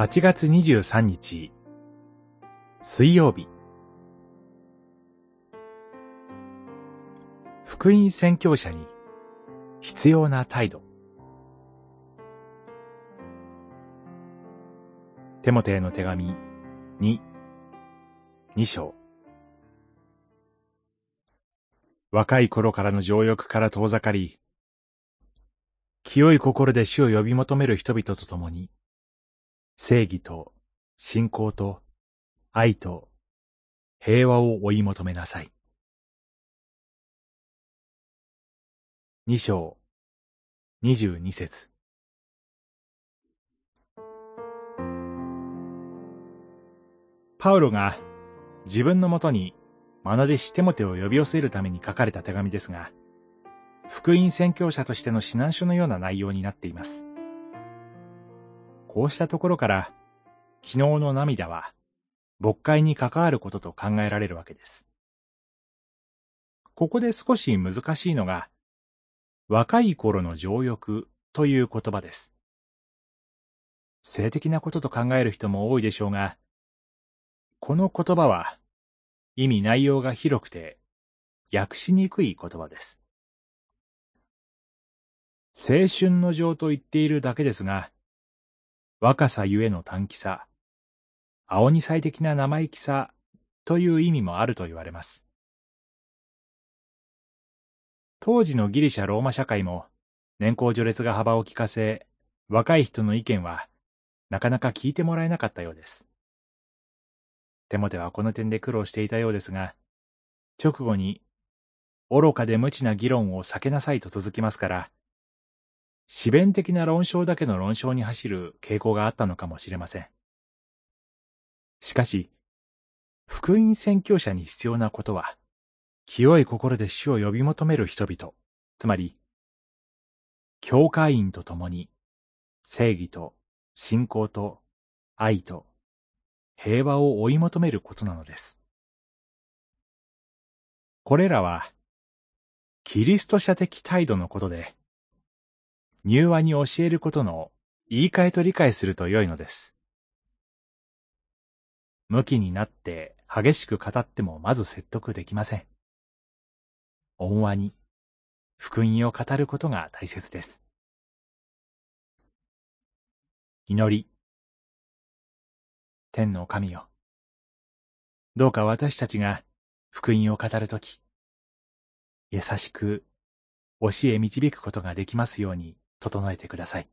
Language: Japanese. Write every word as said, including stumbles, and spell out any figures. はちがつにじゅうさんにち水曜日、福音宣教者に必要な態度。テモテへの手紙に、にしょう。若い頃からの情欲から遠ざかり、清い心で主を呼び求める人々と共に、正義と信仰と愛と平和を追い求めなさい。二章二十二節。パウロが自分のもとに愛弟子テモテを呼び寄せるために書かれた手紙ですが、福音宣教者としての指南書のような内容になっています。こうしたところから、昨日の涙は、牧会に関わることと考えられるわけです。ここで少し難しいのが、若い頃の情欲という言葉です。性的なことと考える人も多いでしょうが、この言葉は、意味内容が広くて、訳しにくい言葉です。青春の情と言っているだけですが、若さゆえの短気さ、青二才的な生意気さという意味もあると言われます。当時のギリシャ・ローマ社会も年功序列が幅を利かせ、若い人の意見はなかなか聞いてもらえなかったようです。テモテはこの点で苦労していたようですが、直後に愚かで無知な議論を避けなさいと続きますから、思弁的な論証だけの論証に走る傾向があったのかもしれません。しかし、福音宣教者に必要なことは、清い心で主を呼び求める人々、つまり、教会員と共に、正義と信仰と愛と平和を追い求めることなのです。これらは、キリスト者的態度のことで、入和に教えることの言い換えと理解すると良いのです。向きになって激しく語ってもまず説得できません。温和に福音を語ることが大切です。祈り。天の神よ、どうか私たちが福音を語るとき、優しく教え導くことができますように、整えてください。